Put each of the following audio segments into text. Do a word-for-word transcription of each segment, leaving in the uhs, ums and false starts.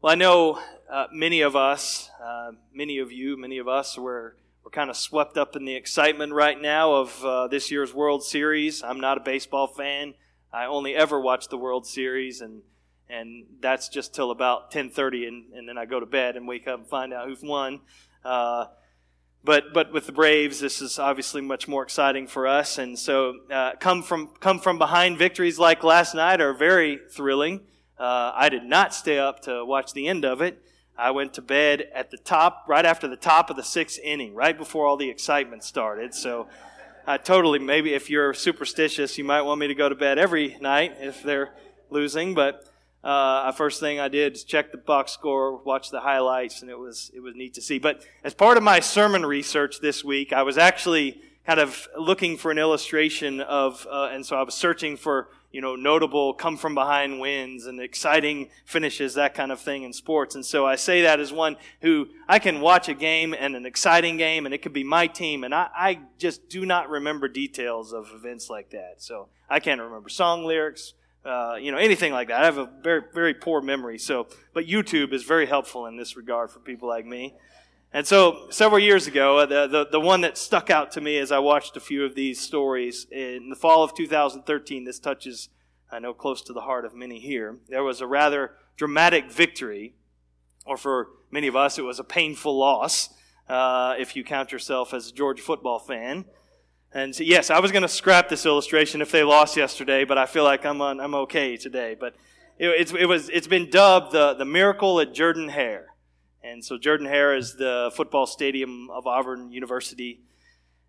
Well, I know uh, many of us, uh, many of you, many of us, we're, we're kind of swept up in the excitement right now of uh, this year's World Series. I'm not a baseball fan. I only ever watch the World Series, and and that's just till about ten thirty, and, and then I go to bed and wake up and find out who's won. Uh, but but with the Braves, this is obviously much more exciting for us, and so uh, come from come from behind victories like last night are very thrilling. Uh, I did not stay up to watch the end of it. I went to bed at the top, right after the top of the sixth inning, right before all the excitement started, so... I totally, maybe if you're superstitious, you might want me to go to bed every night if they're losing. But uh, first thing I did is check the box score, watch the highlights, and it was it was neat to see. But as part of my sermon research this week, I was actually kind of looking for an illustration of, uh, and so I was searching for, you know, notable come-from-behind wins and exciting finishes, that kind of thing in sports. And so I say that as one who I can watch a game and an exciting game, and it could be my team, and I, I just do not remember details of events like that. So I can't remember song lyrics, uh, you know, anything like that. I have a very, very poor memory. So, but YouTube is very helpful in this regard for people like me. And so several years ago, the, the, the one that stuck out to me as I watched a few of these stories, in the fall of two thousand thirteen, this touches, I know, close to the heart of many here, there was a rather dramatic victory, or for many of us, it was a painful loss, uh, if you count yourself as a Georgia football fan. And so, yes, I was going to scrap this illustration if they lost yesterday, but I feel like I'm on, I'm okay today. But it, it's, it was, it's been dubbed the, the miracle at Jordan-Hare. And so Jordan-Hare is the football stadium of Auburn University.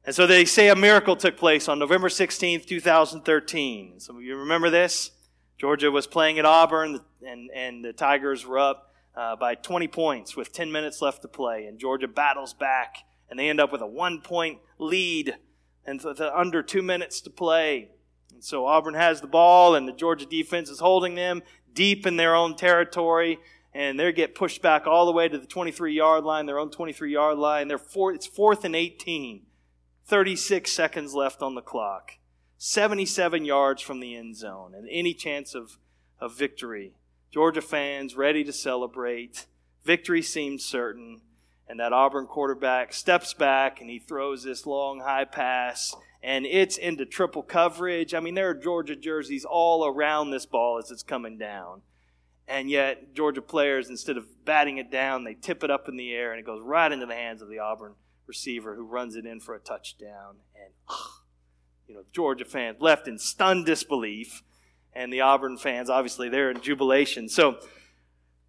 And so they say a miracle took place on November sixteenth, twenty thirteen. Some of you remember this. Georgia was playing at Auburn, and, and the Tigers were up uh, by twenty points with ten minutes left to play. And Georgia battles back, and they end up with a one-point lead and with under two minutes to play. And so Auburn has the ball, and the Georgia defense is holding them deep in their own territory. And they get pushed back all the way to the twenty-three-yard line, their own twenty-three-yard line. They're four, it's fourth and eighteen, thirty-six seconds left on the clock, seventy-seven yards from the end zone, and any chance of, of victory. Georgia fans ready to celebrate. Victory seems certain, and that Auburn quarterback steps back, and he throws this long, high pass, and it's into triple coverage. I mean, there are Georgia jerseys all around this ball as it's coming down. And yet, Georgia players, instead of batting it down, they tip it up in the air, and it goes right into the hands of the Auburn receiver, who runs it in for a touchdown. And, you know, Georgia fans left in stunned disbelief, and the Auburn fans, obviously, they're in jubilation. So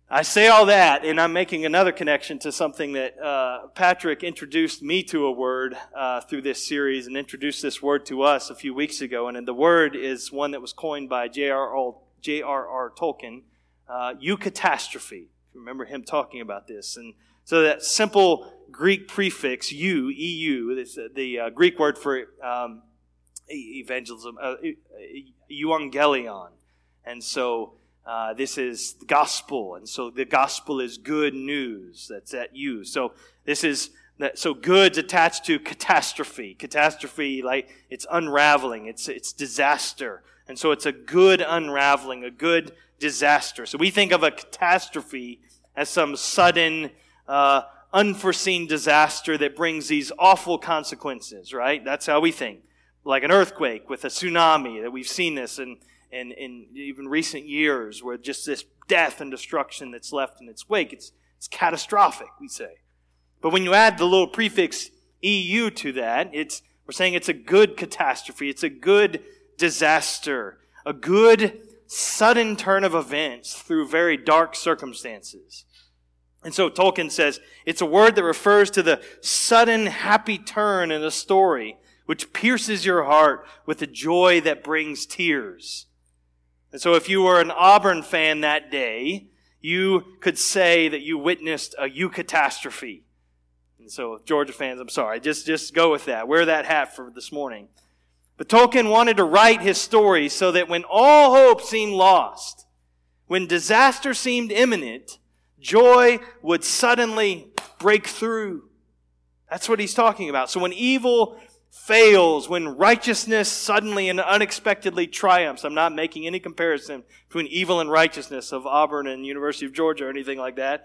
I say all that, and I'm making another connection to something that uh, Patrick introduced me to a word uh, through this series, and introduced this word to us a few weeks ago. And the word is one that was coined by J R R Tolkien, Uh, eucatastrophe. Remember him talking about this. And so that simple Greek prefix, eu, E U, this, uh, the uh, Greek word for um, evangelism, uh, euangelion. And so uh, this is the gospel. And so the gospel is good news. That's that eu. So this is, that, so good's attached to catastrophe. Catastrophe, like it's unraveling. It's it's disaster. And so it's a good unraveling, a good disaster. So we think of a catastrophe as some sudden, uh, unforeseen disaster that brings these awful consequences, right? That's how we think. Like an earthquake with a tsunami, that we've seen this in, in, in even recent years, where just this death and destruction that's left in its wake, it's, it's catastrophic, we say. But when you add the little prefix E U to that, it's, we're saying it's a good catastrophe, it's a good disaster, a good sudden turn of events through very dark circumstances. And so Tolkien says, it's a word that refers to the sudden happy turn in a story which pierces your heart with a joy that brings tears. And so if you were an Auburn fan that day, you could say that you witnessed a eucatastrophe. And so Georgia fans, I'm sorry, just, just go with that. Wear that hat for this morning. But Tolkien wanted to write his story so that when all hope seemed lost, when disaster seemed imminent, joy would suddenly break through. That's what he's talking about. So when evil fails, when righteousness suddenly and unexpectedly triumphs. I'm not making any comparison between evil and righteousness of Auburn and University of Georgia or anything like that.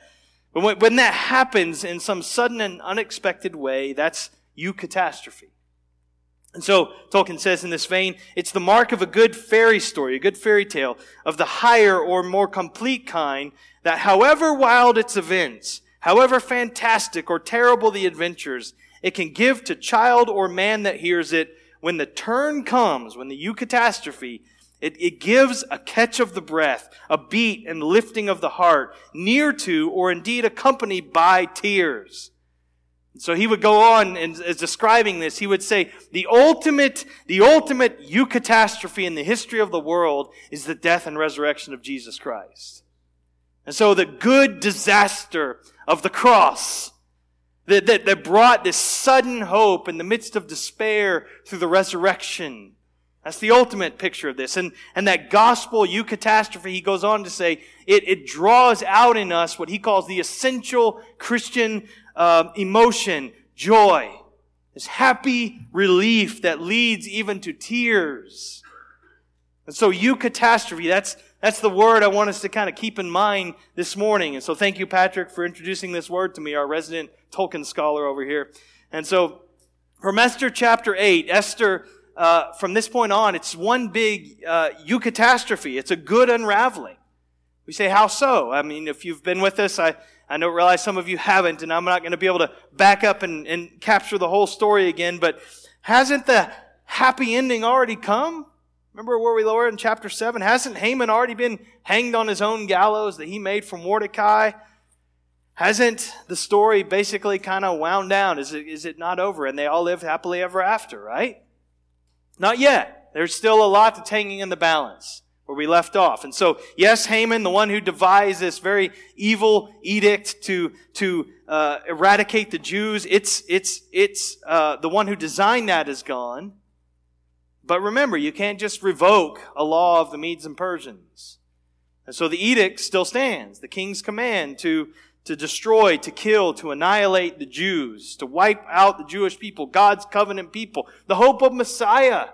But when, when that happens in some sudden and unexpected way, that's eucatastrophe. And so Tolkien says in this vein, it's the mark of a good fairy story, a good fairy tale of the higher or more complete kind that however wild its events, however fantastic or terrible the adventures, it can give to child or man that hears it, when the turn comes, when the eucatastrophe, it, it gives a catch of the breath, a beat and lifting of the heart, near to or indeed accompanied by tears. So he would go on and is describing this. He would say, the ultimate, the ultimate eucatastrophe in the history of the world is the death and resurrection of Jesus Christ. And so the good disaster of the cross that, that, that brought this sudden hope in the midst of despair through the resurrection. That's the ultimate picture of this. And, and that gospel eucatastrophe, he goes on to say, it, it draws out in us what he calls the essential Christian Uh, emotion, joy, this happy relief that leads even to tears. And so eucatastrophe, that's, that's the word I want us to kind of keep in mind this morning. And so thank you, Patrick, for introducing this word to me, our resident Tolkien scholar over here. And so from Esther chapter eight, Esther, uh, from this point on, it's one big uh, eucatastrophe. It's a good unraveling. We say, how so? I mean, if you've been with us, I... I don't realize some of you haven't, and I'm not going to be able to back up and, and capture the whole story again, but hasn't the happy ending already come? Remember where we were in chapter seven? Hasn't Haman already been hanged on his own gallows that he made for Mordecai? Hasn't the story basically kind of wound down? Is it, is it not over? And they all lived happily ever after, right? Not yet. There's still a lot that's hanging in the balance where we left off. And so, yes, Haman, the one who devised this very evil edict to to uh, eradicate the Jews, it's it's it's uh, the one who designed that is gone. But remember, you can't just revoke a law of the Medes and Persians. And so the edict still stands, the king's command to to destroy, to kill, to annihilate the Jews, to wipe out the Jewish people, God's covenant people, the hope of Messiah.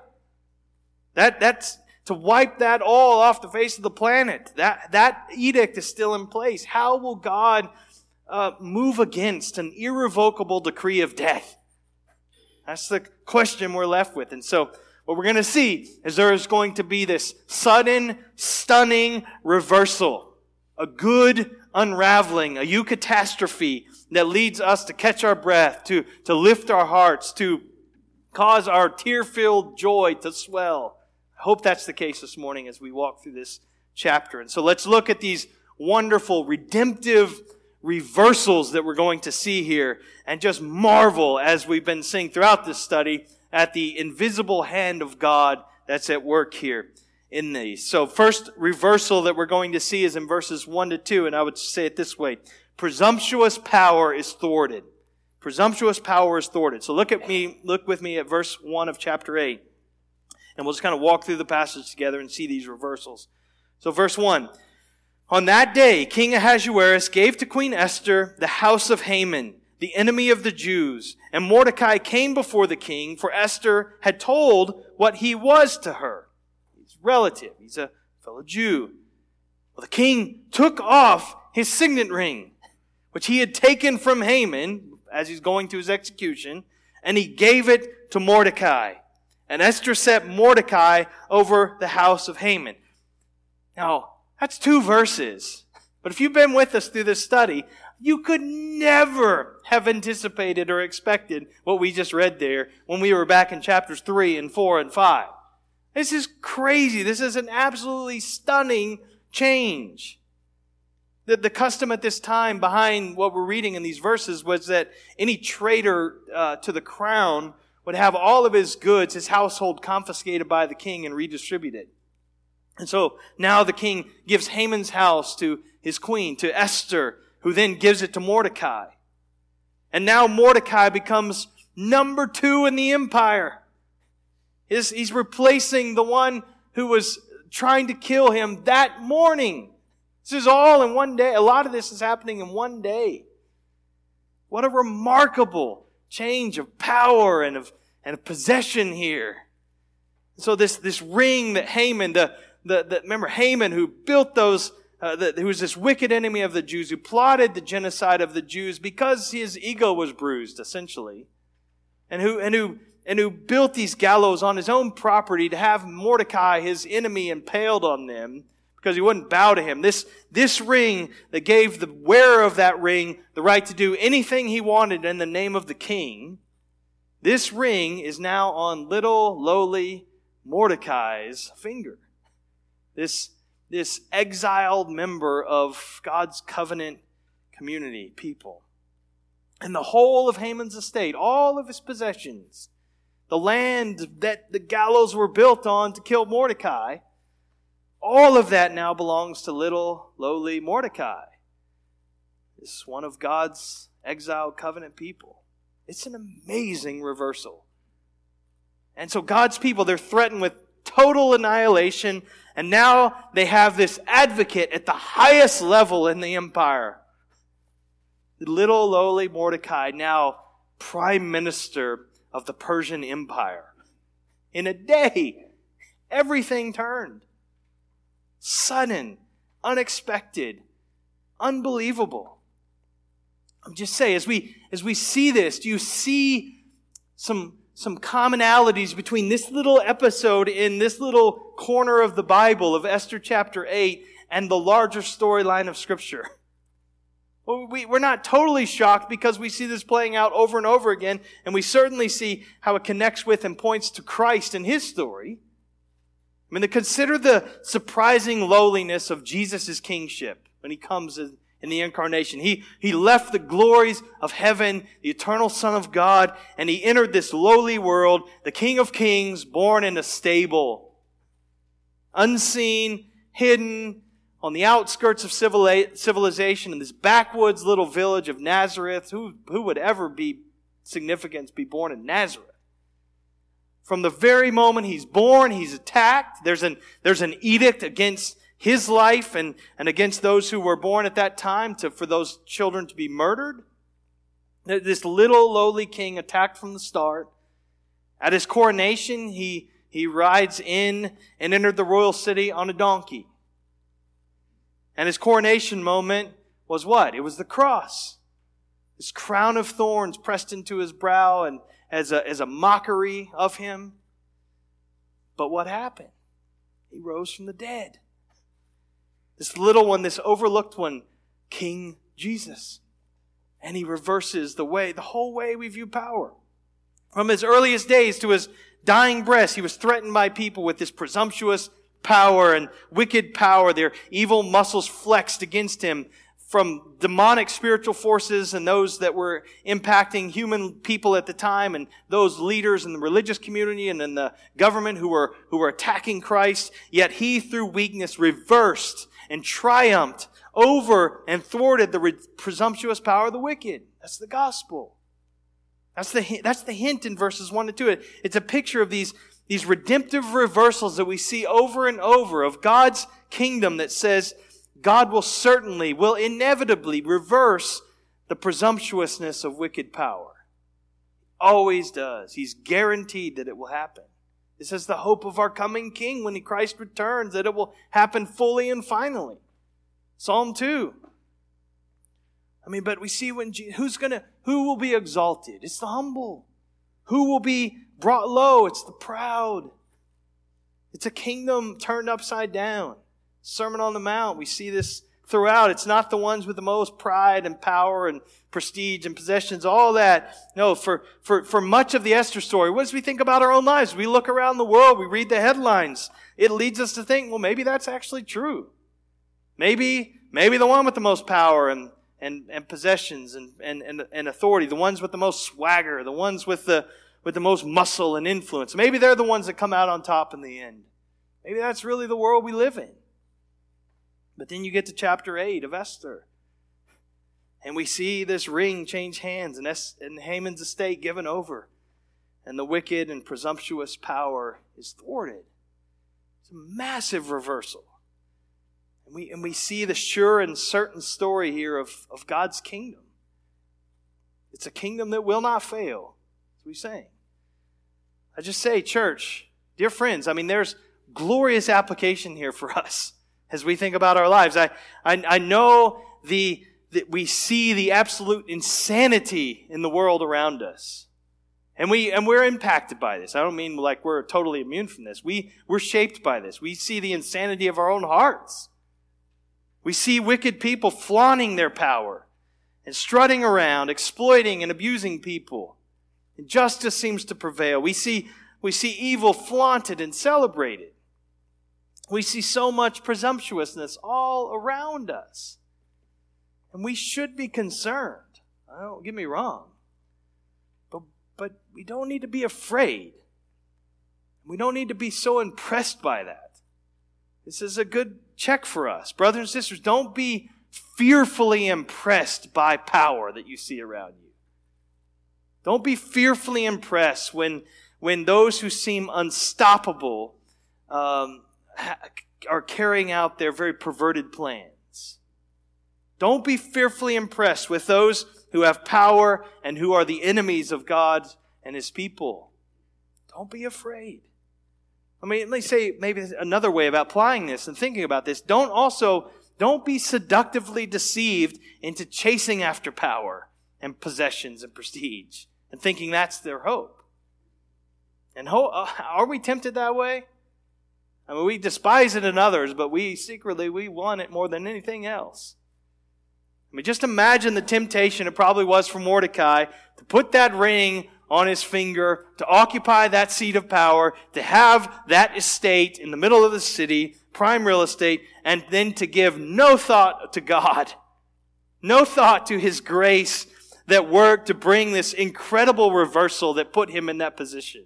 That that's to wipe that all off the face of the planet. That, that edict is still in place. How will God uh, move against an irrevocable decree of death? That's the question we're left with. And so what we're going to see is there is going to be this sudden, stunning reversal, a good unraveling, a eucatastrophe that leads us to catch our breath, to, to lift our hearts, to cause our tear-filled joy to swell. I hope that's the case this morning as we walk through this chapter. And so let's look at these wonderful redemptive reversals that we're going to see here and just marvel, as we've been seeing throughout this study, at the invisible hand of God that's at work here in these. So first reversal that we're going to see is in verses one to two, and I would say it this way. Presumptuous power is thwarted. Presumptuous power is thwarted. So look at me, look with me at verse one of chapter eight. And we'll just kind of walk through the passage together and see these reversals. So verse one. On that day, King Ahasuerus gave to Queen Esther the house of Haman, the enemy of the Jews. And Mordecai came before the king, for Esther had told what he was to her. He's relative. He's a fellow Jew. Well, the king took off his signet ring, which he had taken from Haman as he's going to his execution, and he gave it to Mordecai. And Esther set Mordecai over the house of Haman. Now, that's two verses. But if you've been with us through this study, you could never have anticipated or expected what we just read there when we were back in chapters three and four and five. This is crazy. This is an absolutely stunning change. The, the custom at this time behind what we're reading in these verses was that any traitor uh, to the crown would have all of his goods, his household, confiscated by the king and redistributed. And so now the king gives Haman's house to his queen, to Esther, who then gives it to Mordecai. And now Mordecai becomes number two in the empire. He's, he's replacing the one who was trying to kill him that morning. This is all in one day. A lot of this is happening in one day. What a remarkable change of power and of and a possession here. So this, this ring that Haman, the, the, the remember Haman who built those, uh, the, who was this wicked enemy of the Jews, who plotted the genocide of the Jews because his ego was bruised, essentially, and who and who and who built these gallows on his own property to have Mordecai, his enemy, impaled on them because he wouldn't bow to him. This this ring that gave the wearer of that ring the right to do anything he wanted in the name of the king. This ring is now on little lowly Mordecai's finger. This, this exiled member of God's covenant community, people. And the whole of Haman's estate, all of his possessions, the land that the gallows were built on to kill Mordecai, all of that now belongs to little, lowly Mordecai. This one of God's exiled covenant people. It's an amazing reversal. And so God's people, they're threatened with total annihilation, and now they have this advocate at the highest level in the empire. Little lowly Mordecai, now prime minister of the Persian Empire. In a day, everything turned. Sudden, unexpected, unbelievable. I'm just saying, as we as we see this, do you see some some commonalities between this little episode in this little corner of the Bible of Esther chapter eight and the larger storyline of Scripture? Well, we, we're not totally shocked because we see this playing out over and over again, and we certainly see how it connects with and points to Christ and His story. I mean, to consider the surprising lowliness of Jesus' kingship when He comes in, in the incarnation. He, he left the glories of heaven, the eternal Son of God, and He entered this lowly world, the King of Kings, born in a stable. Unseen, hidden, on the outskirts of civilization, in this backwoods little village of Nazareth. Who, who would ever be significant to be born in Nazareth? From the very moment he's born, he's attacked. There's an, there's an edict against his life and, and against those who were born at that time to, for those children to be murdered. This little lowly king attacked from the start. At his coronation, he, he rides in and entered the royal city on a donkey. And his coronation moment was what? It was the cross. His crown of thorns pressed into his brow and as a, as a mockery of him. But what happened? He rose from the dead. This little one, this overlooked one, King Jesus. And he reverses the way, the whole way we view power. From his earliest days to his dying breath, he was threatened by people with this presumptuous power and wicked power, their evil muscles flexed against him from demonic spiritual forces and those that were impacting human people at the time and those leaders in the religious community and in the government who were, who were attacking Christ. Yet he, through weakness, reversed and triumphed over and thwarted the re- presumptuous power of the wicked. That's the gospel. That's the, that's the hint in verses one and two. It, it's a picture of these These redemptive reversals that we see over and over of God's kingdom that says God will certainly, will inevitably reverse the presumptuousness of wicked power. Always does. He's guaranteed that it will happen. This is the hope of our coming King when Christ returns, that it will happen fully and finally. Psalm two. I mean, but we see when Jesus, who's gonna, who will be exalted? It's the humble. Who will be brought low? It's the proud. It's a kingdom turned upside down. Sermon on the Mount, we see this throughout. It's not the ones with the most pride and power and prestige and possessions, all that. No, for, for, for much of the Esther story, what does we think about our own lives? We look around the world, we read the headlines. It leads us to think, well, maybe that's actually true. Maybe, maybe the one with the most power and And, and possessions and, and, and, and authority, the ones with the most swagger, the ones with the with the most muscle and influence. Maybe they're the ones that come out on top in the end. Maybe that's really the world we live in. But then you get to chapter eight of Esther. And we see this ring change hands and, es- and Haman's estate given over. And the wicked and presumptuous power is thwarted. It's a massive reversal. We, and we see the sure and certain story here of, of God's kingdom. It's a kingdom that will not fail, as we sang. I just say, church, dear friends, I mean, there's glorious application here for us as we think about our lives. I I, I know the that we see the absolute insanity in the world around us. And we and we're impacted by this. I don't mean like we're totally immune from this. We we're shaped by this. We see the insanity of our own hearts. We see wicked people flaunting their power and strutting around, exploiting and abusing people. Injustice seems to prevail. We see we see evil flaunted and celebrated. We see so much presumptuousness all around us. And we should be concerned. Don't get me wrong. But we don't need to be afraid. We don't need to be so impressed by that. This is a good check for us. Brothers and sisters, don't be fearfully impressed by power that you see around you. Don't be fearfully impressed when, when those who seem unstoppable um, are carrying out their very perverted plans. Don't be fearfully impressed with those who have power and who are the enemies of God and His people. Don't be afraid. I mean, let me say maybe another way of applying this and thinking about this. Don't also, don't be seductively deceived into chasing after power and possessions and prestige and thinking that's their hope. And ho- are we tempted that way? I mean, we despise it in others, but we secretly, we want it more than anything else. I mean, just imagine the temptation it probably was for Mordecai to put that ring on his finger, to occupy that seat of power, to have that estate in the middle of the city, prime real estate, and then to give no thought to God, no thought to His grace that worked to bring this incredible reversal that put him in that position.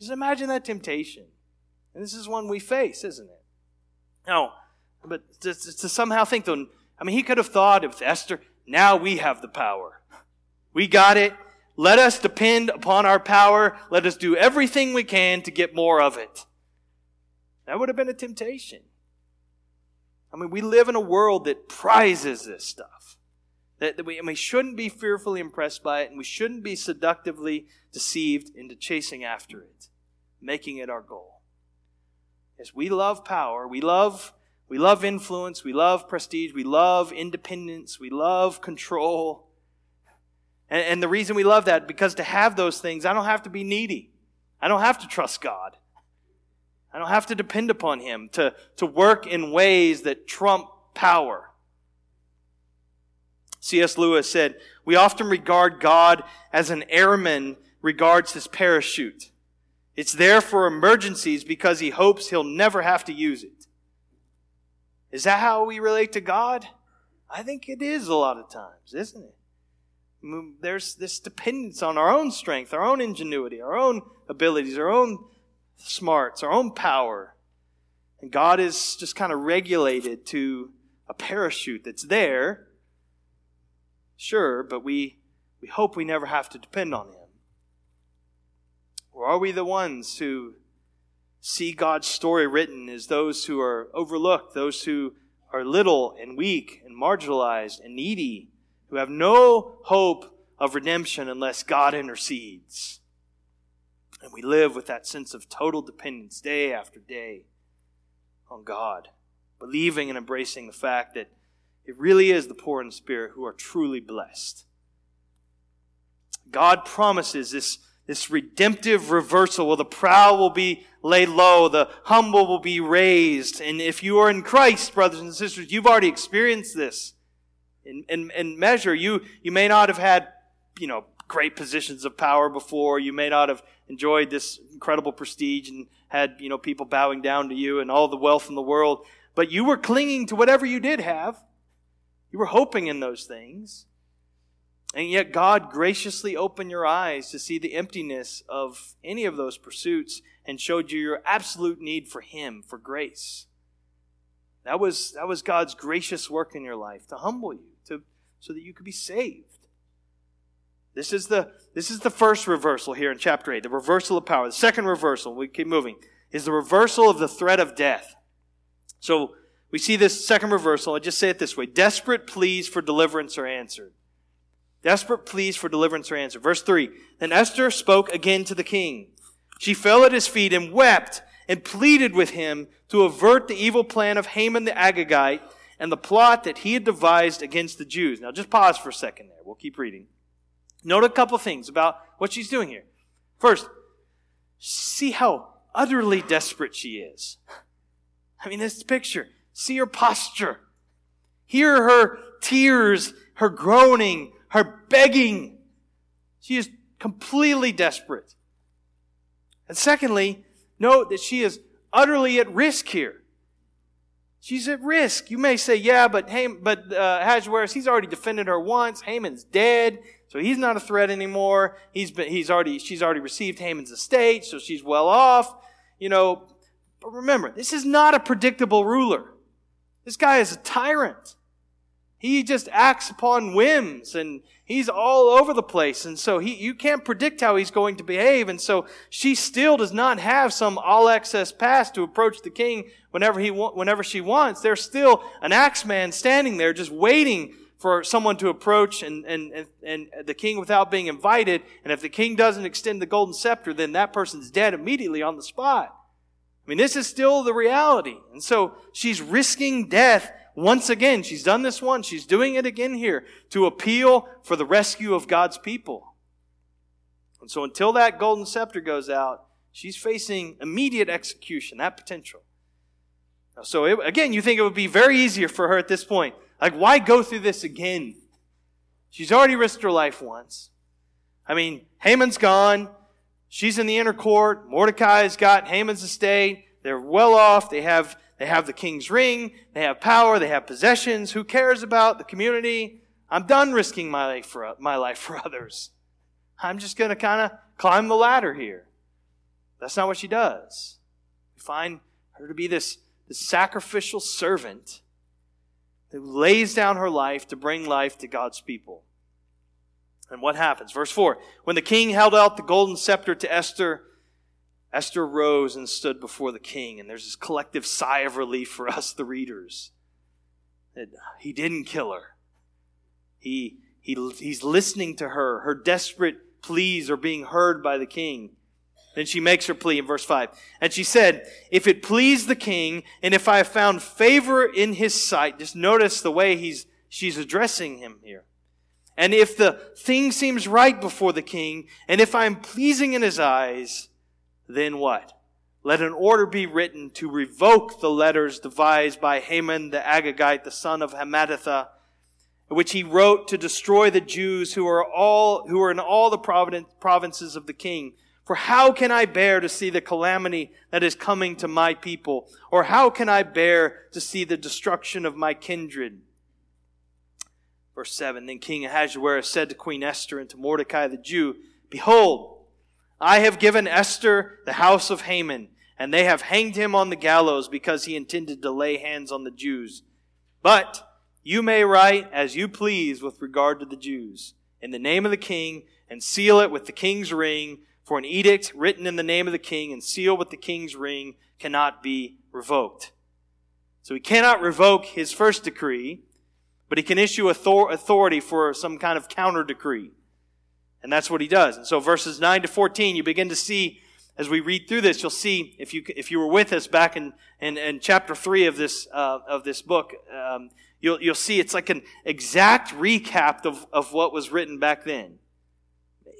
Just imagine that temptation. And this is one we face, isn't it? No, but to, to somehow think, though, I mean, he could have thought of Esther, now we have the power. We got it. Let us depend upon our power. Let us do everything we can to get more of it. That would have been a temptation. I mean, we live in a world that prizes this stuff. That, that we, and we shouldn't be fearfully impressed by it, and we shouldn't be seductively deceived into chasing after it, making it our goal. As we love power, we love We love influence, we love prestige, we love independence, we love control. And, and the reason we love that, because to have those things, I don't have to be needy. I don't have to trust God. I don't have to depend upon Him to, to work in ways that trump power. C S Lewis said, "We often regard God as an airman regards his parachute. It's there for emergencies because he hopes he'll never have to use it." Is that how we relate to God? I think it is a lot of times, isn't it? I mean, there's this dependence on our own strength, our own ingenuity, our own abilities, our own smarts, our own power. And God is just kind of regulated to a parachute that's there, sure, but we, we hope we never have to depend on Him. Or are we the ones who see God's story written as those who are overlooked, those who are little and weak and marginalized and needy, who have no hope of redemption unless God intercedes? And we live with that sense of total dependence day after day on God, believing and embracing the fact that it really is the poor in spirit who are truly blessed. God promises this This redemptive reversal where the proud will be laid low, the humble will be raised. And if you are in Christ, brothers and sisters, you've already experienced this in, in, in measure. You, you may not have had, you know, great positions of power before. You may not have enjoyed this incredible prestige and had, you know, people bowing down to you and all the wealth in the world. But you were clinging to whatever you did have. You were hoping in those things. And yet God graciously opened your eyes to see the emptiness of any of those pursuits and showed you your absolute need for Him, for grace. That was, that was God's gracious work in your life to humble you, to, so that you could be saved. This is the, this is the first reversal here in chapter eight, the reversal of power. The second reversal, we keep moving, is the reversal of the threat of death. So we see this second reversal. I just say it this way: desperate pleas for deliverance are answered. Desperate pleas for deliverance are answered. Verse three, "Then Esther spoke again to the king, She fell at his feet and wept and pleaded with him to avert the evil plan of Haman the Agagite and the plot that he had devised against the Jews. Now just pause for a second there. We'll keep reading. Note a couple things about what she's doing here. First, see how utterly desperate she is. I mean, this picture. See her posture. Hear her tears, her groaning, her begging. She is completely desperate. And secondly, note that she is utterly at risk here. She's at risk. You may say, yeah, but Ham- but uh, Ahasuerus, he's already defended her once. Haman's dead, so he's not a threat anymore. He's been, he's already, she's already received Haman's estate, so she's well off. You know, but remember, this is not a predictable ruler. This guy is a tyrant. He just acts upon whims, and he's all over the place. And so he, you can't predict how he's going to behave. And so she still does not have some all-access pass to approach the king whenever he whenever she wants. There's still an axeman standing there just waiting for someone to approach and, and, and the king without being invited. And if the king doesn't extend the golden scepter, then that person's dead immediately on the spot. I mean, this is still the reality. And so she's risking death once again. She's done this once. She's doing it again here to appeal for the rescue of God's people. And so until that golden scepter goes out, she's facing immediate execution, that potential. So it, again, you think it would be very easier for her at this point. Like, why go through this again? She's already risked her life once. I mean, Haman's gone. She's in the inner court. Mordecai's got Haman's estate. They're well off. They have they have the king's ring. They have power. They have possessions. Who cares about the community? I'm done risking my life for my life for others. I'm just going to kind of climb the ladder here. That's not what she does. We find her to be this, this sacrificial servant who lays down her life to bring life to God's people. And what happens? Verse four, when the king held out the golden scepter to Esther, Esther rose and stood before the king. And there's this collective sigh of relief for us, the readers. That he didn't kill her. He, he, he's listening to her. Her desperate pleas are being heard by the king. Then she makes her plea in verse five. And she said, if it please the king, and if I have found favor in his sight. Just notice the way he's she's addressing him here. And if the thing seems right before the king, and if I am pleasing in his eyes, then what? Let an order be written to revoke the letters devised by Haman the Agagite, the son of Hamadatha, which he wrote to destroy the Jews who are all who are in all the provinces of the king. For how can I bear to see the calamity that is coming to my people? Or how can I bear to see the destruction of my kindred? Verse seven, then King Ahasuerus said to Queen Esther and to Mordecai the Jew, behold, I have given Esther the house of Haman, and they have hanged him on the gallows because he intended to lay hands on the Jews. But you may write as you please with regard to the Jews, in the name of the king, and seal it with the king's ring, for an edict written in the name of the king and sealed with the king's ring cannot be revoked. So he cannot revoke his first decree, but he can issue authority for some kind of counter decree. And that's what he does. And so verses nine to fourteen, you begin to see, as we read through this, you'll see, if you if you were with us back in, in, in chapter three of this uh, of this book, um, you'll you'll see it's like an exact recap of, of what was written back then.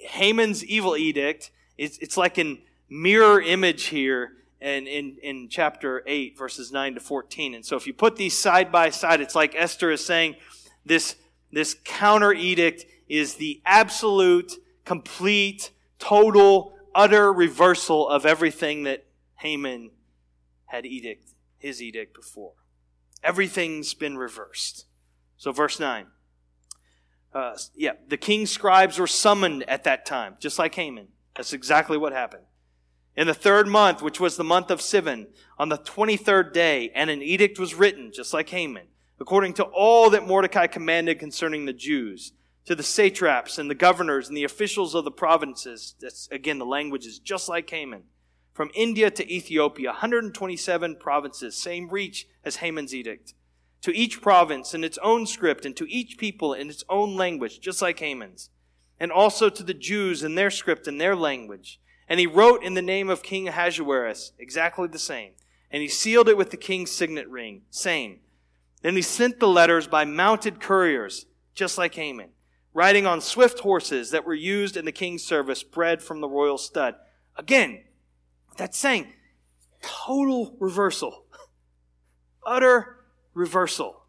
Haman's evil edict, it's, it's like a mirror image here and in, in chapter eight, verses nine to fourteen. And so if you put these side by side, it's like Esther is saying this, this counter edict is the absolute, complete, total, utter reversal of everything that Haman had edict, his edict before. Everything's been reversed. So verse nine. Uh, yeah, the king's scribes were summoned at that time, just like Haman. That's exactly what happened. In the third month, which was the month of Sivan, on the twenty-third day, and an edict was written, just like Haman, according to all that Mordecai commanded concerning the Jews, to the satraps and the governors and the officials of the provinces. That's, again, the language is just like Haman. From India to Ethiopia, one hundred twenty-seven provinces, same reach as Haman's edict. To each province in its own script, and to each people in its own language, just like Haman's. And also to the Jews in their script and their language. And he wrote in the name of King Ahasuerus, exactly the same. And he sealed it with the king's signet ring, same. Then he sent the letters by mounted couriers, just like Haman, riding on swift horses that were used in the king's service, bred from the royal stud. Again, that's saying total reversal. Utter reversal.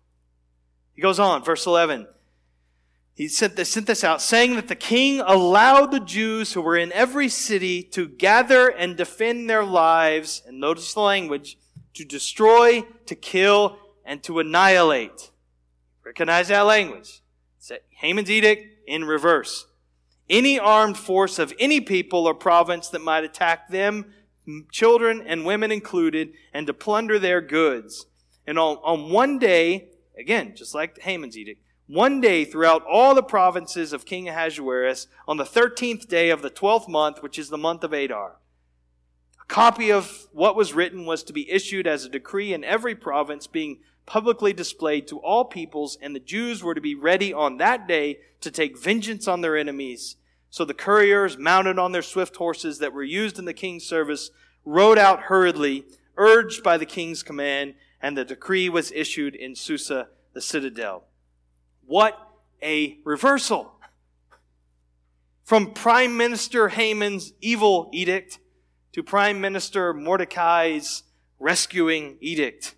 He goes on, verse eleven. He sent this, sent this out, saying that the king allowed the Jews who were in every city to gather and defend their lives, and notice the language, to destroy, to kill, and to annihilate. Recognize that language. It's Haman's edict in reverse. Any armed force of any people or province that might attack them, children and women included, and to plunder their goods. And on, on one day, again, just like Haman's edict, one day throughout all the provinces of King Ahasuerus, on the thirteenth day of the twelfth month, which is the month of Adar, a copy of what was written was to be issued as a decree in every province, being publicly displayed to all peoples, and the Jews were to be ready on that day to take vengeance on their enemies. So the couriers, mounted on their swift horses that were used in the king's service, rode out hurriedly, urged by the king's command, and the decree was issued in Susa, the citadel. What a reversal from Prime Minister Haman's evil edict to Prime Minister Mordecai's rescuing edict.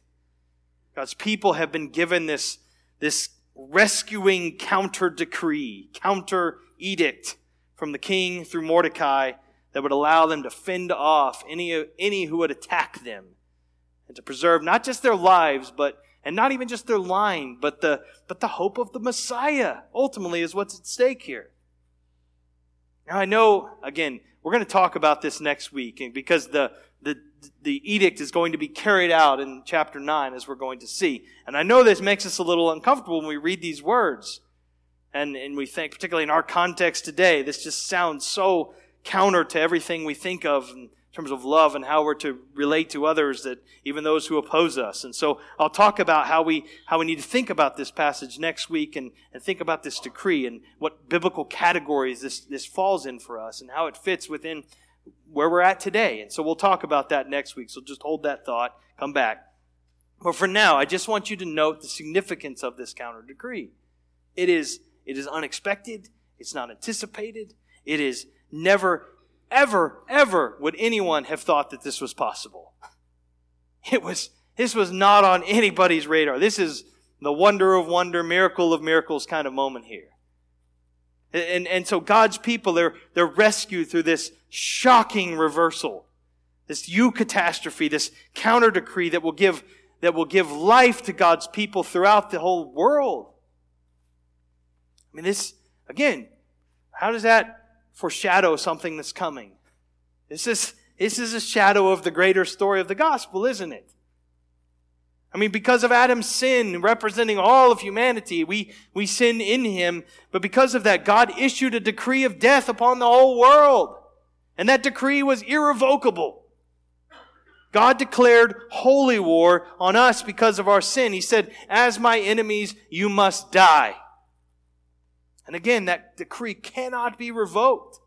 God's people have been given this, this rescuing counter-decree, counter-edict from the king through Mordecai that would allow them to fend off any, any who would attack them and to preserve not just their lives, but And not even just their line, but the, but the hope of the Messiah, ultimately, is what's at stake here. Now, I know, again, we're going to talk about this next week, and because the, the, the edict is going to be carried out in chapter nine, as we're going to see. And I know this makes us a little uncomfortable when we read these words. And, and we think, particularly in our context today, this just sounds so counter to everything we think of and terms of love and how we're to relate to others, that even those who oppose us. And so I'll talk about how we how we need to think about this passage next week, and, and think about this decree and what biblical categories this, this falls in for us and how it fits within where we're at today. And so we'll talk about that next week. So just hold that thought, come back. But for now, I just want you to note the significance of this counter decree. It is it is unexpected, it's not anticipated, it is never Ever, ever would anyone have thought that this was possible. It was, this was not on anybody's radar. This is the wonder of wonder, miracle of miracles kind of moment here. And, and so God's people, they're, they're rescued through this shocking reversal, this eucatastrophe, this counter decree that will give, that will give life to God's people throughout the whole world. I mean, this, again, how does that foreshadow something that's coming? This is, this is a shadow of the greater story of the gospel, isn't it? I mean, because of Adam's sin representing all of humanity, we, we sin in him, but because of that, God issued a decree of death upon the whole world. And that decree was irrevocable. God declared holy war on us because of our sin. He said, "As my enemies, you must die." And again, that decree cannot be revoked.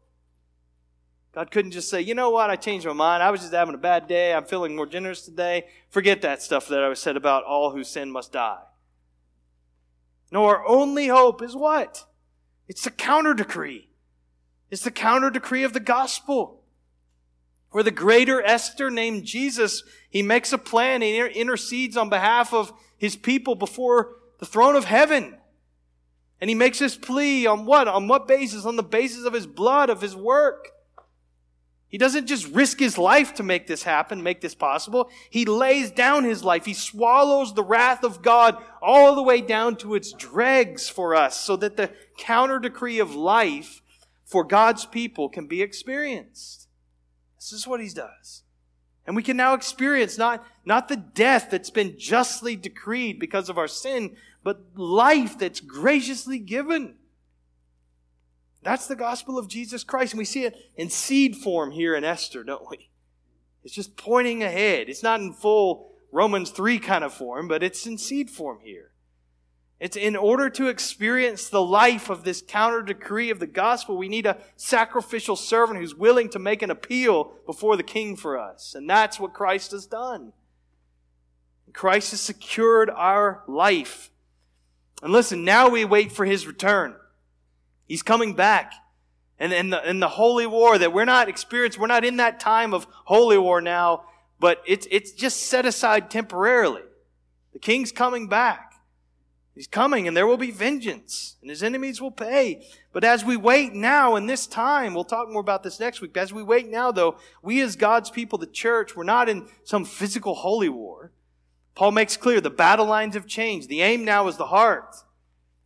God couldn't just say, you know what, I changed my mind. I was just having a bad day. I'm feeling more generous today. Forget that stuff that I was said about all who sin must die. No, our only hope is what? It's the counter decree. It's the counter decree of the gospel. Where the greater Esther named Jesus, he makes a plan. He intercedes on behalf of his people before the throne of heaven. And he makes his plea on what? On what basis? On the basis of his blood, of his work. He doesn't just risk his life to make this happen, make this possible. He lays down his life. He swallows the wrath of God all the way down to its dregs for us, so that the counter decree of life for God's people can be experienced. This is what he does. And we can now experience not, not the death that's been justly decreed because of our sin, but life that's graciously given. That's the gospel of Jesus Christ. And we see it in seed form here in Esther, don't we? It's just pointing ahead. It's not in full Romans three kind of form, but it's in seed form here. It's in order to experience the life of this counter decree of the gospel, we need a sacrificial servant who's willing to make an appeal before the king for us. And that's what Christ has done. Christ has secured our life. And listen, now we wait for his return. He's coming back. And in the, in the holy war that we're not experiencing, we're not in that time of holy war now, but it's, it's just set aside temporarily. The king's coming back. He's coming, and there will be vengeance, and his enemies will pay. But as we wait now in this time, we'll talk more about this next week, but as we wait now, though, we as God's people, the church, we're not in some physical holy war. Paul makes clear the battle lines have changed. The aim now is the heart.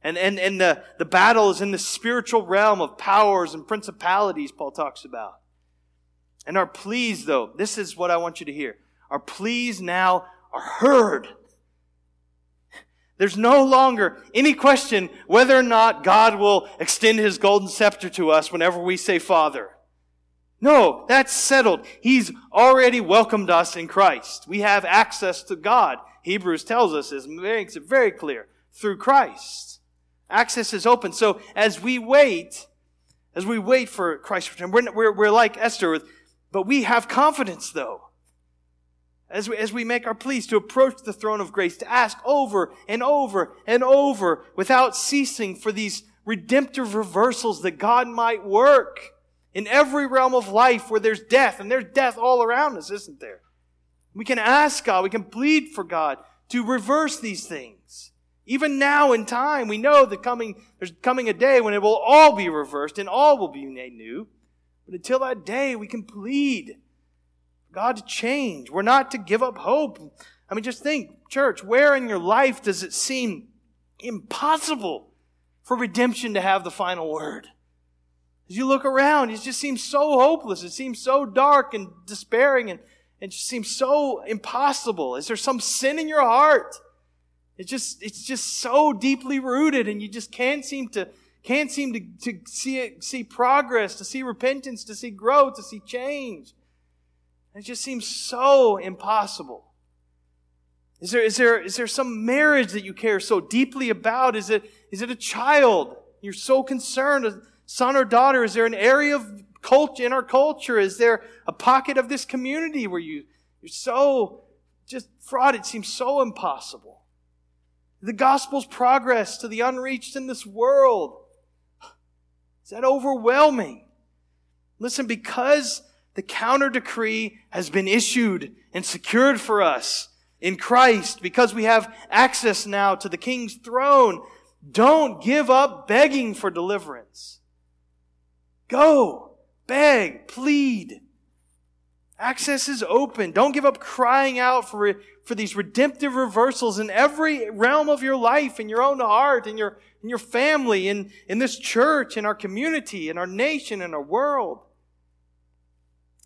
And, and, and the, the battle is in the spiritual realm of powers and principalities, Paul talks about. And our pleas, though, this is what I want you to hear. Our pleas now are heard. There's no longer any question whether or not God will extend his golden scepter to us whenever we say Father. No, that's settled. He's already welcomed us in Christ. We have access to God. Hebrews tells us this, makes it very clear, through Christ. Access is open. So as we wait, as we wait for Christ's return, we're, we're, we're like Esther, but we have confidence, though. As we, as we make our pleas to approach the throne of grace, to ask over and over and over without ceasing for these redemptive reversals that God might work in every realm of life where there's death, and there's death all around us, isn't there? We can ask God, we can plead for God to reverse these things. Even now in time, we know that coming, there's coming a day when it will all be reversed and all will be made new. But until that day, we can plead for God to change. We're not to give up hope. I mean, just think, church, where in your life does it seem impossible for redemption to have the final word? As you look around, it just seems so hopeless. It seems so dark and despairing, and it just seems so impossible. Is there some sin in your heart? It's just, it's just so deeply rooted, and you just can't seem to, can't seem to, to see it, see progress, to see repentance, to see growth, to see change. It just seems so impossible. Is there, is there, is there some marriage that you care so deeply about? Is it, is it a child? You're so concerned with son or daughter. Is there an area of culture in our culture? Is there a pocket of this community where you, you're so just fraud? It seems so impossible. The gospel's progress to the unreached in this world. Is that overwhelming? Listen, because the counter decree has been issued and secured for us in Christ, because we have access now to the King's throne, don't give up begging for deliverance. Go, beg, plead. Access is open. Don't give up crying out for re- for these redemptive reversals in every realm of your life, in your own heart, in your in your family, in, in this church, in our community, in our nation, in our world.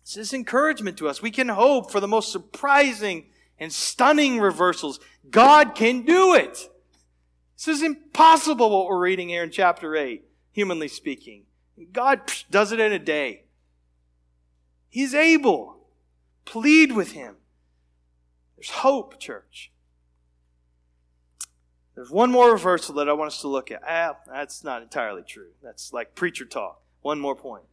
This is encouragement to us. We can hope for the most surprising and stunning reversals. God can do it. This is impossible what we're reading here in chapter eight, humanly speaking. God does it in a day. He's able. Plead with him. There's hope, church. There's one more reversal that I want us to look at. Ah, that's not entirely true. That's like preacher talk. One more point.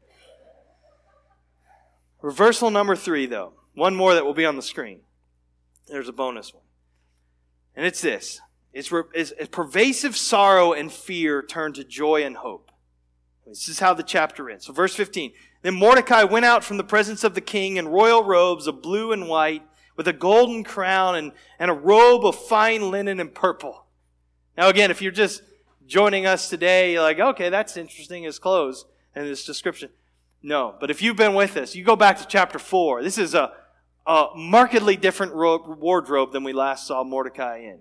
Reversal number three, though. One more that will be on the screen. There's a bonus one. And it's this. It's, re- it's pervasive sorrow and fear turned to joy and hope. This is how the chapter ends. So verse fifteen. Then Mordecai went out from the presence of the king in royal robes of blue and white, with a golden crown and, and a robe of fine linen and purple. Now again, if you're just joining us today, you're like, okay, that's interesting, his clothes and his description. No, but if you've been with us, you go back to chapter four. This is a, a markedly different ro- wardrobe than we last saw Mordecai in.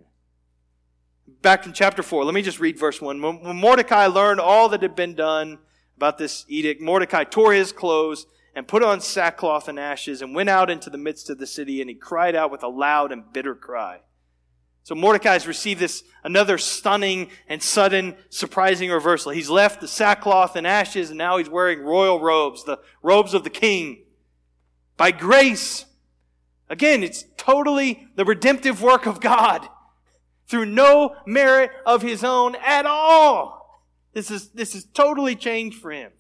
Back in chapter four, let me just read verse one. When Mordecai learned all that had been done about this edict, Mordecai tore his clothes and put on sackcloth and ashes and went out into the midst of the city, and he cried out with a loud and bitter cry. So Mordecai's received this, another stunning and sudden, surprising reversal. He's left the sackcloth and ashes, and now he's wearing royal robes, the robes of the king. By grace. Again, it's totally the redemptive work of God. through no merit of his own at all. This is, this is totally changed for him.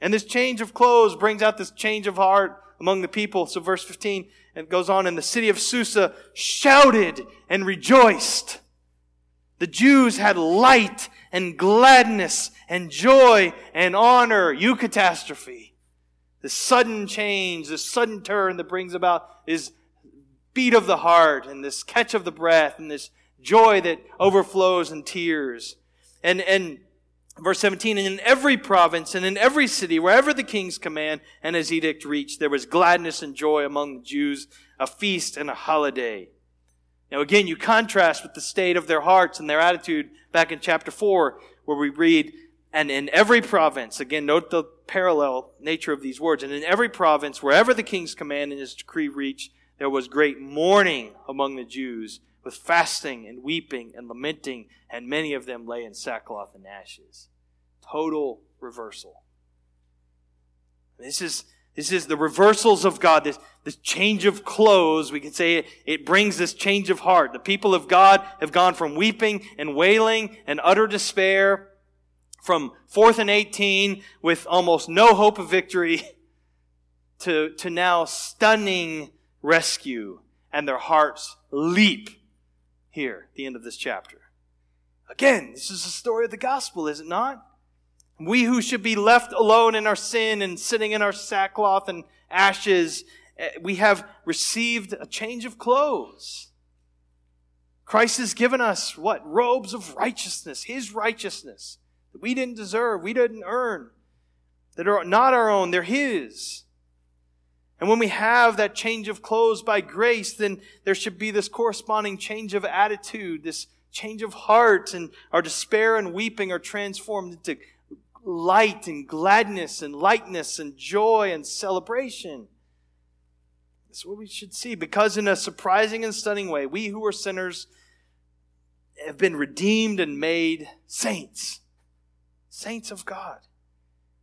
And this change of clothes brings out this change of heart among the people. So verse fifteen, it goes on, and the city of Susa shouted and rejoiced. The Jews had light and gladness and joy and honor, eucatastrophe. The sudden change, the sudden turn that brings about this beat of the heart and this catch of the breath and this joy that overflows in tears. And, and verse seventeen, and in every province and in every city, wherever the king's command and his edict reached, there was gladness and joy among the Jews, a feast and a holiday. Now again, you contrast with the state of their hearts and their attitude back in chapter four, where we read, and in every province, again, note the parallel nature of these words, and in every province, wherever the king's command and his decree reached, there was great mourning among the Jews, with fasting and weeping and lamenting, and many of them lay in sackcloth and ashes. Total reversal. This is this is the reversals of God. This, this change of clothes, we can say it, it brings this change of heart. The people of God have gone from weeping and wailing and utter despair, from fourth and eighteen with almost no hope of victory to, to now stunning rescue, and their hearts leap here at the end of this chapter. Again, this is the story of the gospel, is it not? We who should be left alone in our sin and sitting in our sackcloth and ashes, we have received a change of clothes. Christ has given us, what? Robes of righteousness, his righteousness. That we didn't deserve, we didn't earn, that are not our own, they're his. And when we have that change of clothes by grace, then there should be this corresponding change of attitude, this change of heart, and our despair and weeping are transformed into light and gladness and lightness and joy and celebration. That's what we should see, because in a surprising and stunning way, we who are sinners have been redeemed and made saints. Saints of God.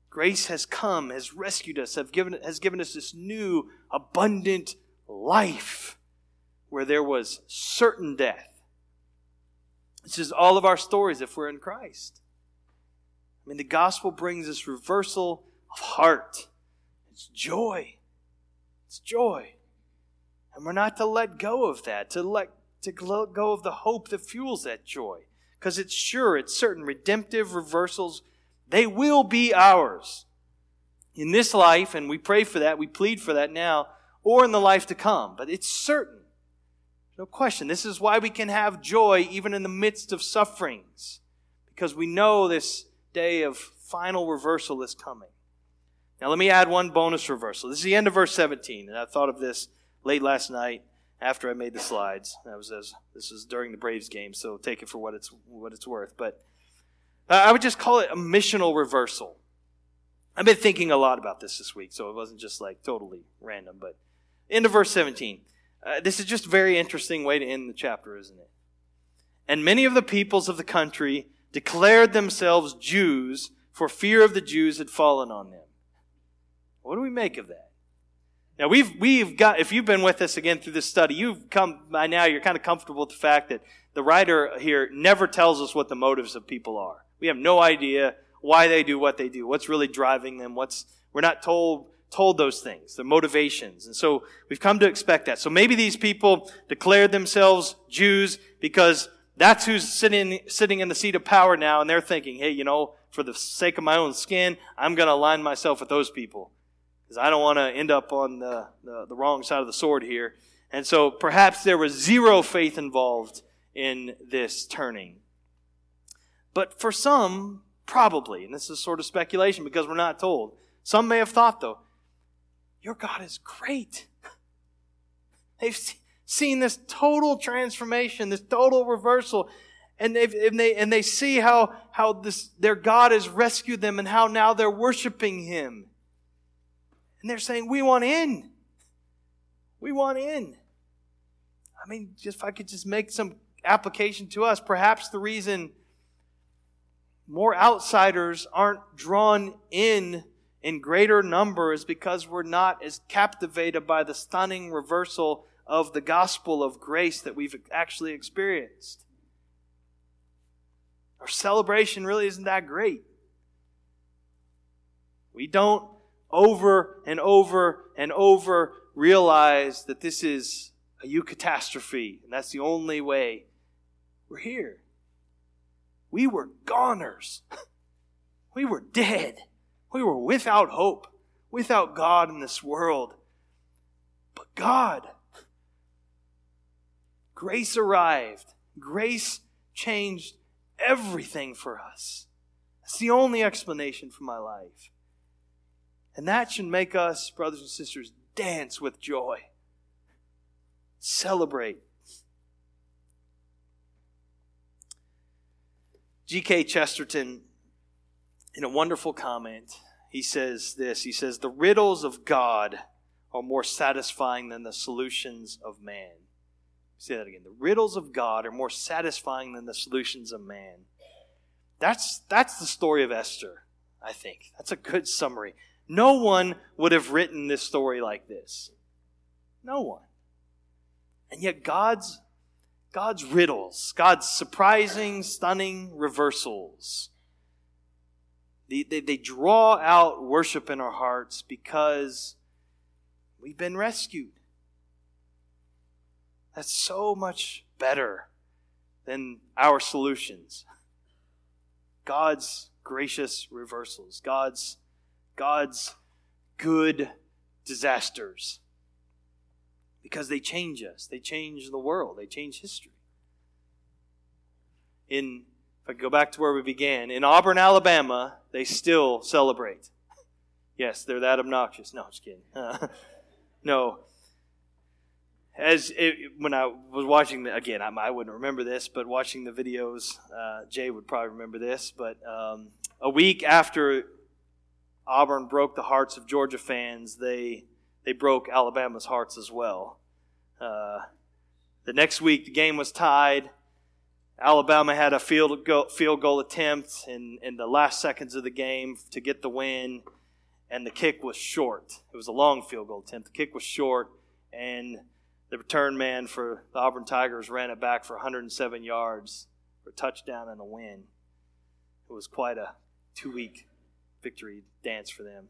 Grace has come, has rescued us, have given, has given us this new, abundant life where there was certain death. This is all of our stories if we're in Christ. I mean, the gospel brings this reversal of heart. It's joy. It's joy. And we're not to let go of that, to let, to let go of the hope that fuels that joy. Because it's sure, it's certain, redemptive reversals, they will be ours in this life, and we pray for that, we plead for that now, or in the life to come. But it's certain, no question. This is why we can have joy even in the midst of sufferings, because we know this day of final reversal is coming. Now let me add one bonus reversal. This is the end of verse seventeen, and I thought of this late last night. After I made the slides, that was as, this was during the Braves game, so take it for what it's what it's worth. But I would just call it a missional reversal. I've been thinking a lot about this this week, so it wasn't just like totally random. But end of verse seventeen, uh, this is just a very interesting way to end the chapter, isn't it? And many of the peoples of the country declared themselves Jews, for fear of the Jews had fallen on them. What do we make of that? Now, we've we've got, if you've been with us again through this study, you've come by now, you're kind of comfortable with the fact that the writer here never tells us what the motives of people are. We have no idea why they do what they do, what's really driving them, what's, we're not told told those things, their motivations. And so we've come to expect that. So maybe these people declared themselves Jews because that's who's sitting sitting in the seat of power now, and they're thinking, hey, you know, for the sake of my own skin, I'm going to align myself with those people. I don't want to end up on the, the, the wrong side of the sword here. And so perhaps there was zero faith involved in this turning. But for some, probably, and this is sort of speculation because we're not told, some may have thought, though, your God is great. They've seen this total transformation, this total reversal, and, they've, and, they, and they see how, how this, their God has rescued them and how now they're worshiping him. And they're saying, we want in. We want in. I mean, just if I could just make some application to us, perhaps the reason more outsiders aren't drawn in in greater number is because we're not as captivated by the stunning reversal of the gospel of grace that we've actually experienced. Our celebration really isn't that great. We don't over and over and over realize that this is a eucatastrophe, and that's the only way we're here. We were goners. We were dead. We were without hope, without God in this world. But God, grace arrived. Grace changed everything for us. That's the only explanation for my life. And that should make us, brothers and sisters, dance with joy. Celebrate. G K Chesterton, in a wonderful comment, he says this. He says, "The riddles of God are more satisfying than the solutions of man." Say that again. The riddles of God are more satisfying than the solutions of man. That's, that's the story of Esther, I think. That's a good summary. No one would have written this story like this. No one. And yet God's, God's riddles, God's surprising, stunning reversals, They, they, they draw out worship in our hearts because we've been rescued. That's so much better than our solutions. God's gracious reversals, God's, God's good disasters, because they change us. They change the world. They change history. In If I go back to where we began, in Auburn, Alabama, they still celebrate. Yes, they're that obnoxious. No, I'm just kidding. Uh, no. As it, when I was watching, the, again, I, I wouldn't remember this, but watching the videos, uh, Jay would probably remember this, but um, a week after Auburn broke the hearts of Georgia fans, they they broke Alabama's hearts as well. Uh, the next week, the game was tied. Alabama had a field goal, field goal attempt in, in the last seconds of the game to get the win, and the kick was short. It was a long field goal attempt. The kick was short, and the return man for the Auburn Tigers ran it back for one hundred seven yards for a touchdown and a win. It was quite a two-week victory dance for them.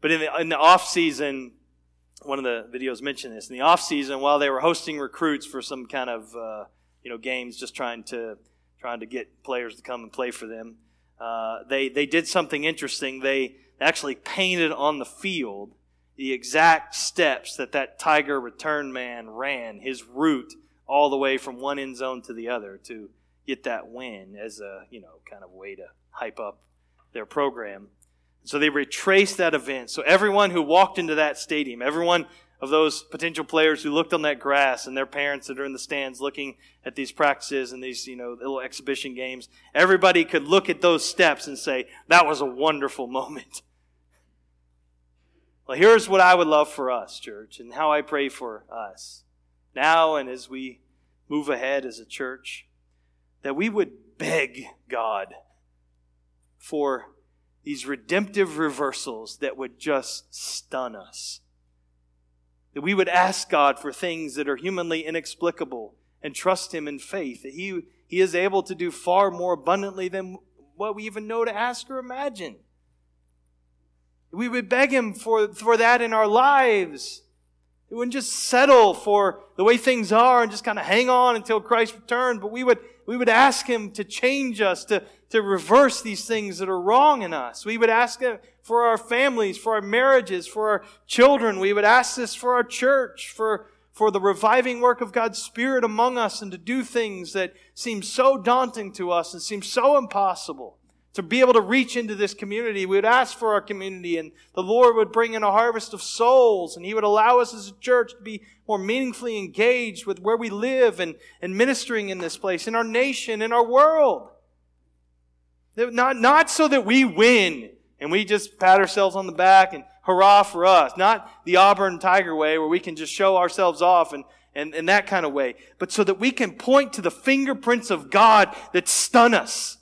But in the, in the offseason, one of the videos mentioned this, in the offseason, while they were hosting recruits for some kind of uh, you know, games, just trying to trying to get players to come and play for them. Uh, they they did something interesting. They actually painted on the field the exact steps that that Tiger return man ran, his route all the way from one end zone to the other to get that win as a, you know, kind of way to hype up their program. So they retraced that event. So everyone who walked into that stadium, everyone of those potential players who looked on that grass and their parents that are in the stands looking at these practices and these, you know, little exhibition games, everybody could look at those steps and say, that was a wonderful moment. Well, here's what I would love for us, church, and how I pray for us now and as we move ahead as a church, that we would beg God for these redemptive reversals that would just stun us. That we would ask God for things that are humanly inexplicable and trust Him in faith, that He, he is able to do far more abundantly than what we even know to ask or imagine. We would beg Him for, for that in our lives. We wouldn't just settle for the way things are and just kind of hang on until Christ returns, but we would, we would ask Him to change us, to, to reverse these things that are wrong in us. We would ask Him for our families, for our marriages, for our children. We would ask this for our church, for, for the reviving work of God's Spirit among us, and to do things that seem so daunting to us and seem so impossible. To be able to reach into this community, we would ask for our community, and the Lord would bring in a harvest of souls, and He would allow us as a church to be more meaningfully engaged with where we live and, and ministering in this place, in our nation, in our world. Not, not so that we win and we just pat ourselves on the back and hurrah for us. Not the Auburn Tiger way where we can just show ourselves off and, and, and that kind of way, but so that we can point to the fingerprints of God that stun us.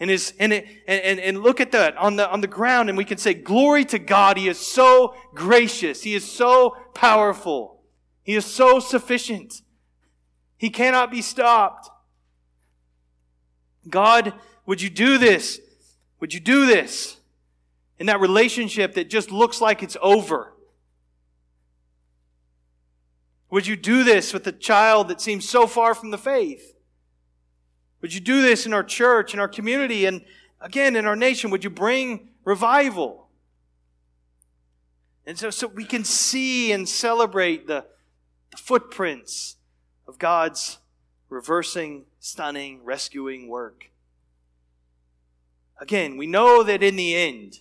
And is and it and, and look at that on the on the ground, and we can say, glory to God, He is so gracious, He is so powerful. He is so sufficient. He cannot be stopped. God, would you do this? Would you do this? In that relationship that just looks like it's over. Would you do this with a child that seems so far from the faith? Would you do this in our church, in our community, and again, in our nation? Would you bring revival? And so, so we can see and celebrate the, the footprints of God's reversing, stunning, rescuing work. Again, we know that in the end,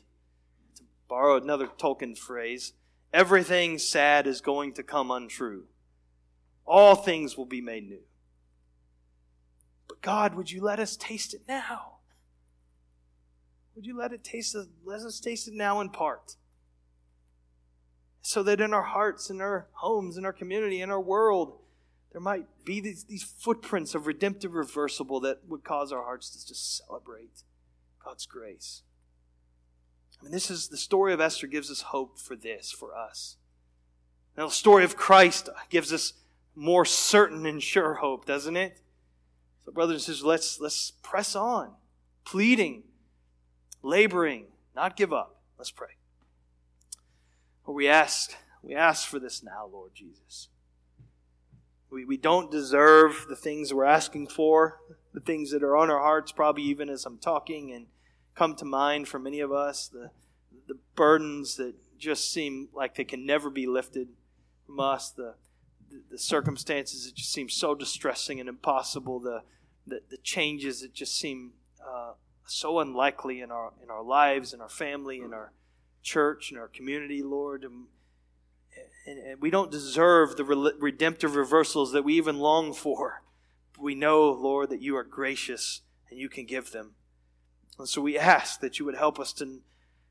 to borrow another Tolkien phrase, everything sad is going to come untrue. All things will be made new. But God, would you let us taste it now? Would you let it taste? Let us taste it now in part, so that in our hearts, in our homes, in our community, in our world, there might be these, these footprints of redemptive reversible that would cause our hearts to just celebrate God's grace. I mean, this is the story of Esther gives us hope for this, for us. Now, the story of Christ gives us more certain and sure hope, doesn't it? So, brothers and sisters, let's let's press on, pleading, laboring, not give up. Let's pray. But we ask, we ask for this now, Lord Jesus. We we don't deserve the things we're asking for, the things that are on our hearts, probably even as I'm talking and come to mind for many of us, the, the burdens that just seem like they can never be lifted from us, the, the, the circumstances that just seem so distressing and impossible, the, the, the changes that just seem uh, so unlikely in our in our lives, in our family, in our church, in our community, Lord. And, and, and we don't deserve the re- redemptive reversals that we even long for. But we know, Lord, that you are gracious and you can give them. And so we ask that you would help us to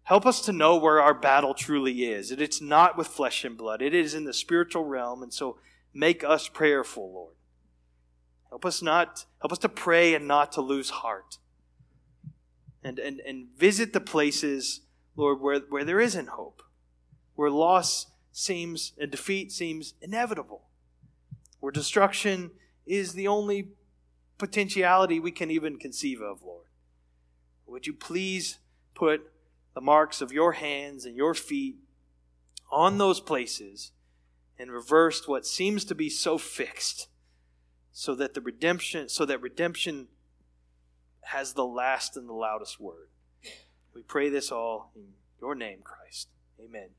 help us to know where our battle truly is. That it's not with flesh and blood. It is in the spiritual realm. And so make us prayerful, Lord. Help us not help us to pray and not to lose heart. And and and visit the places, Lord, where, where there isn't hope, where loss seems and defeat seems inevitable, where destruction is the only potentiality we can even conceive of, Lord. Would you please put the marks of your hands and your feet on those places and reverse what seems to be so fixed, so that the redemption, so that redemption has the last and the loudest word. We pray this all in your name, Christ. Amen.